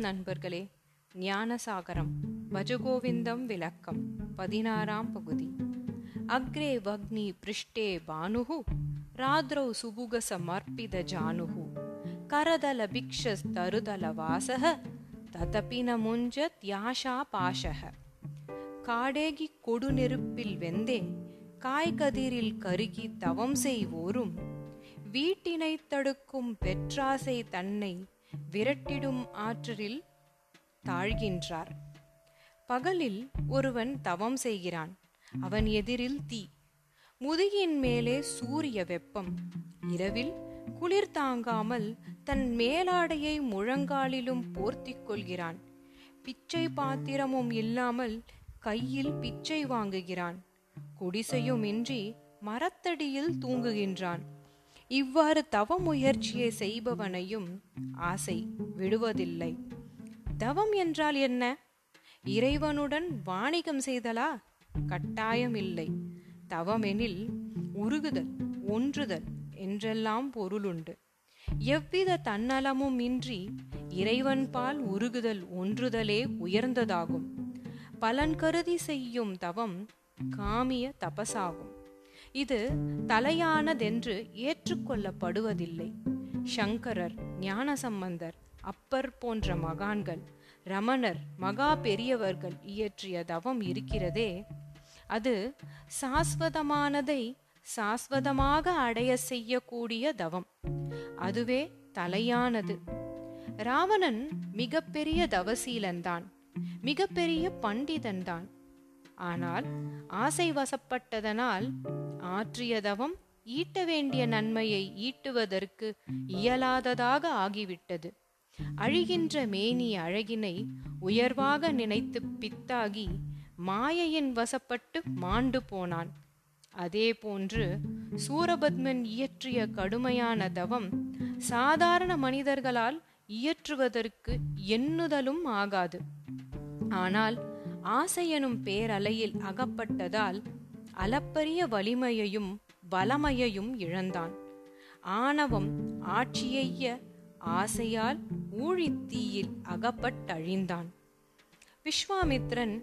வணக்கம் நண்பர்களே. ஞானசாகரம் பஜகோவிந்தம் விளக்கம் 16 பகுதி. அக்ரே வக்னி பிருஷ்டே பானுஹு ராத்ரௌ சுபுக சமர்ப்பித ஜானுஹு கரதல பிக்ஷஸ் தருதல வாசஹ ததபின முஞ்ச தியாஷா பாஷஹ. காடேகி கொடு நெருப்பில் வெந்தே காய்கதிரில் கருகி தவம் செய்வோரும் வீட்டினை தடுக்கும் பெற்றாசை தன்னை விரட்டிடும் ஆற்றில் தாழ்கின்றார். பகலில் ஒருவன் தவம் செய்கிறான். அவன் எதிரில் தீ, முதுகின் மேலே சூரிய வெப்பம். இரவில் குளிர் தாங்காமல் தன் மேலாடையை முழங்காலிலும் போர்த்தி கொள்கிறான். பிச்சை பாத்திரமும் இல்லாமல் கையில் பிச்சை வாங்குகிறான். குடிசையுமின்றி மரத்தடியில் தூங்குகின்றான். இவ்வாறு தவ முயற்சியை செய்பவனையும் ஆசை விடுவதில்லை. தவம் என்றால் என்ன? இறைவனுடன் வாணிகம் செய்தலா? கட்டாயம் இல்லை. தவமெனில் உருகுதல், ஒன்றுதல் என்றெல்லாம் பொருளுண்டு. எவ்வித தன்னலமும் இன்றி இறைவன்பால் உருகுதல் ஒன்றுதலே உயர்ந்ததாகும். பலன் கருதி செய்யும் தவம் காமிய தபசாகும். இது தலையானதென்று ஏற்றுக்கொள்ளப்படுவதில்லை. சங்கரர், ஞானசம்பந்தர், அப்பர் போன்ற மகான்கள், ரமணர், மகா பெரியவர்கள் இயற்றிய தவம் இருக்கிறதே, அது சாஸ்வதமானதை சாஸ்வதமாக அடைய செய்யக்கூடிய தவம். அதுவே தலையானது. ராவணன் மிகப்பெரிய தவசீலன்தான், மிகப்பெரிய பண்டிதன்தான். ஆனால் ஆசை வசப்பட்டதனால் ஆற்றிய தவம் ஈட்ட வேண்டிய நன்மையை ஈட்டுவதற்கு இயலாததாக ஆகிவிட்டது. அழிகின்ற மேனி அழகினை உயர்வாக நினைத்து பித்தாகி மாயையின் வசப்பட்டு மாண்டு போனான். அதேபோன்று சூரபத்மன் இயற்றிய கடுமையான தவம் சாதாரண மனிதர்களால் இயற்றுவதற்கு எண்ணுதலும் ஆகாது. ஆனால் ஆசையனும் பேரலையில் அகப்பட்டதால் அளப்பரிய வலிமையையும் வளமையையும் இழந்தான். ஆணவம் ஆட்சியைய ஆசையால் ஊழித்தீயில் அகப்பட்டழிந்தான். விஸ்வாமித்ரன்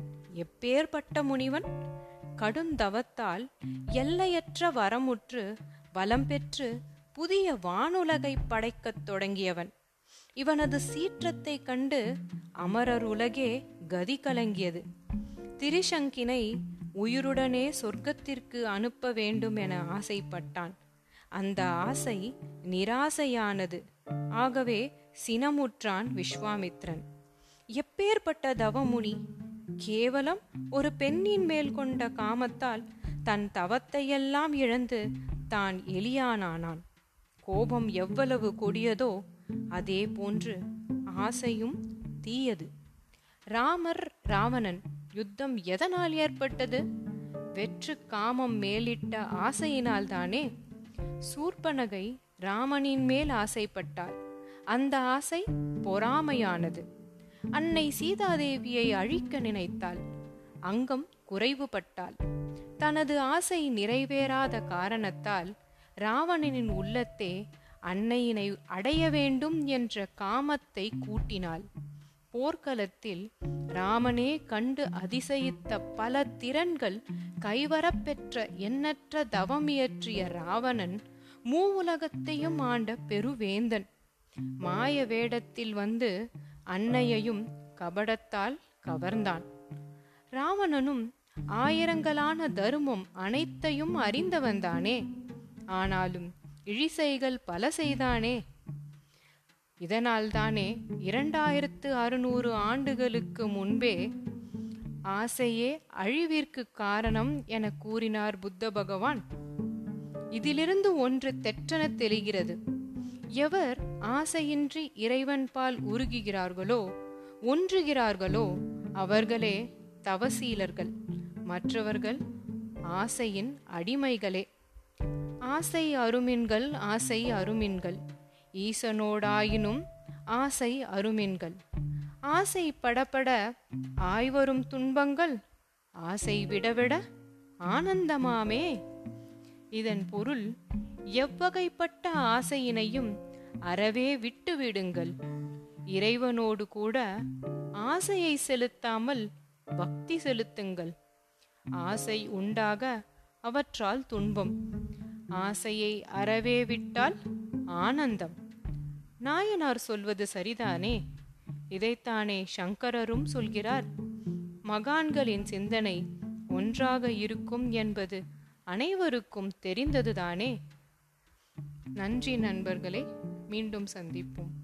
எப்பேற்பட்ட முனிவன்? கடுந்தவத்தால் எல்லையற்ற வரமுற்று வலம் பெற்று புதிய வானுலகை படைக்கத் தொடங்கியவன். இவனது சீற்றத்தை கண்டு அமரர் உலகே கதி கலங்கியது. திரிசங்கினை உயிருடனே சொர்க்கத்திற்கு அனுப்ப வேண்டும் என ஆசைப்பட்டான். அந்த ஆசை நிராசையானது. ஆகவே சினமுற்றான் விஸ்வாமித்ரன். எப்பேற்பட்ட தவமுனி! கேவலம் ஒரு பெண்ணின் மேல் கொண்ட காமத்தால் தன் தவத்தையெல்லாம் இழந்து தான் எலியானானான். கோபம் எவ்வளவு கொடியதோ அதே போன்று ஆசையும் தீயது. ராமர், ராவணன் யுத்தம் எதனால் ஏற்பட்டது? வெற்று காமம் மேலிட்ட ஆசையினால் தானே. சூர்பனகை ராமனின் மேல் ஆசைப்பட்டாள். அந்த ஆசை பொறாமையானது. அன்னை சீதாதேவியை அழிக்க நினைத்தாள். அங்கம் குறைவுபட்டாள். தனது ஆசை நிறைவேறாத காரணத்தால் ராவணனின் உள்ளத்தே அன்னையினை அடைய வேண்டும் என்ற காமத்தை கூட்டினாள். போர்க்களத்தில் ராமனே கண்டு அதிசயித்த பல திறன்கள் கைவரப்பெற்ற எண்ணற்ற தவமியற்றிய ராவணன் மூவுலகத்தையும் ஆண்ட பெருவேந்தன். மாய வேடத்தில் வந்து அன்னையையும் கபடத்தால் கவர்ந்தான். ராவணனும் ஆயிரங்களான தருமம் அனைத்தையும் அறிந்தவன்தானே. ஆனாலும் இழிசைகள் பல செய்தானே. இதனால்தானே 2600 ஆண்டுகளுக்கு முன்பே ஆசையே அழிவிற்கு காரணம் என கூறினார் புத்த பகவான். இதிலிருந்து ஒன்று தெற்றென தெரிகிறது. எவர் ஆசையின்றி இறைவன்பால் உருகுகிறார்களோ, ஒன்றுகிறார்களோ, அவர்களே தவசீலர்கள். மற்றவர்கள் ஆசையின் அடிமைகளே. ஆசை அருமின்கள், ஆசை அருமின்கள். ஈசனோடாயினும் ஆசை அருமின்கள். ஆசை படப்பட ஆய்வரும் துன்பங்கள், ஆசை விடவிட ஆனந்தமாமே. இதன் பொருள், எவ்வகைப்பட்ட ஆசையினையும் அறவே விட்டுவிடுங்கள். இறைவனோடு கூட ஆசையை செலுத்தாமல் பக்தி செலுத்துங்கள். ஆசை உண்டாக அவற்றால் துன்பம், ஆசையை அறவே விட்டால் ஆனந்தம். நாயனார் சொல்வது சரிதானே? இதைத்தானே சங்கரரும் சொல்கிறார். மகான்களின் சிந்தனை ஒன்றாக இருக்கும் என்பது அனைவருக்கும் தெரிந்ததுதானே. நன்றி நண்பர்களே, மீண்டும் சந்திப்போம்.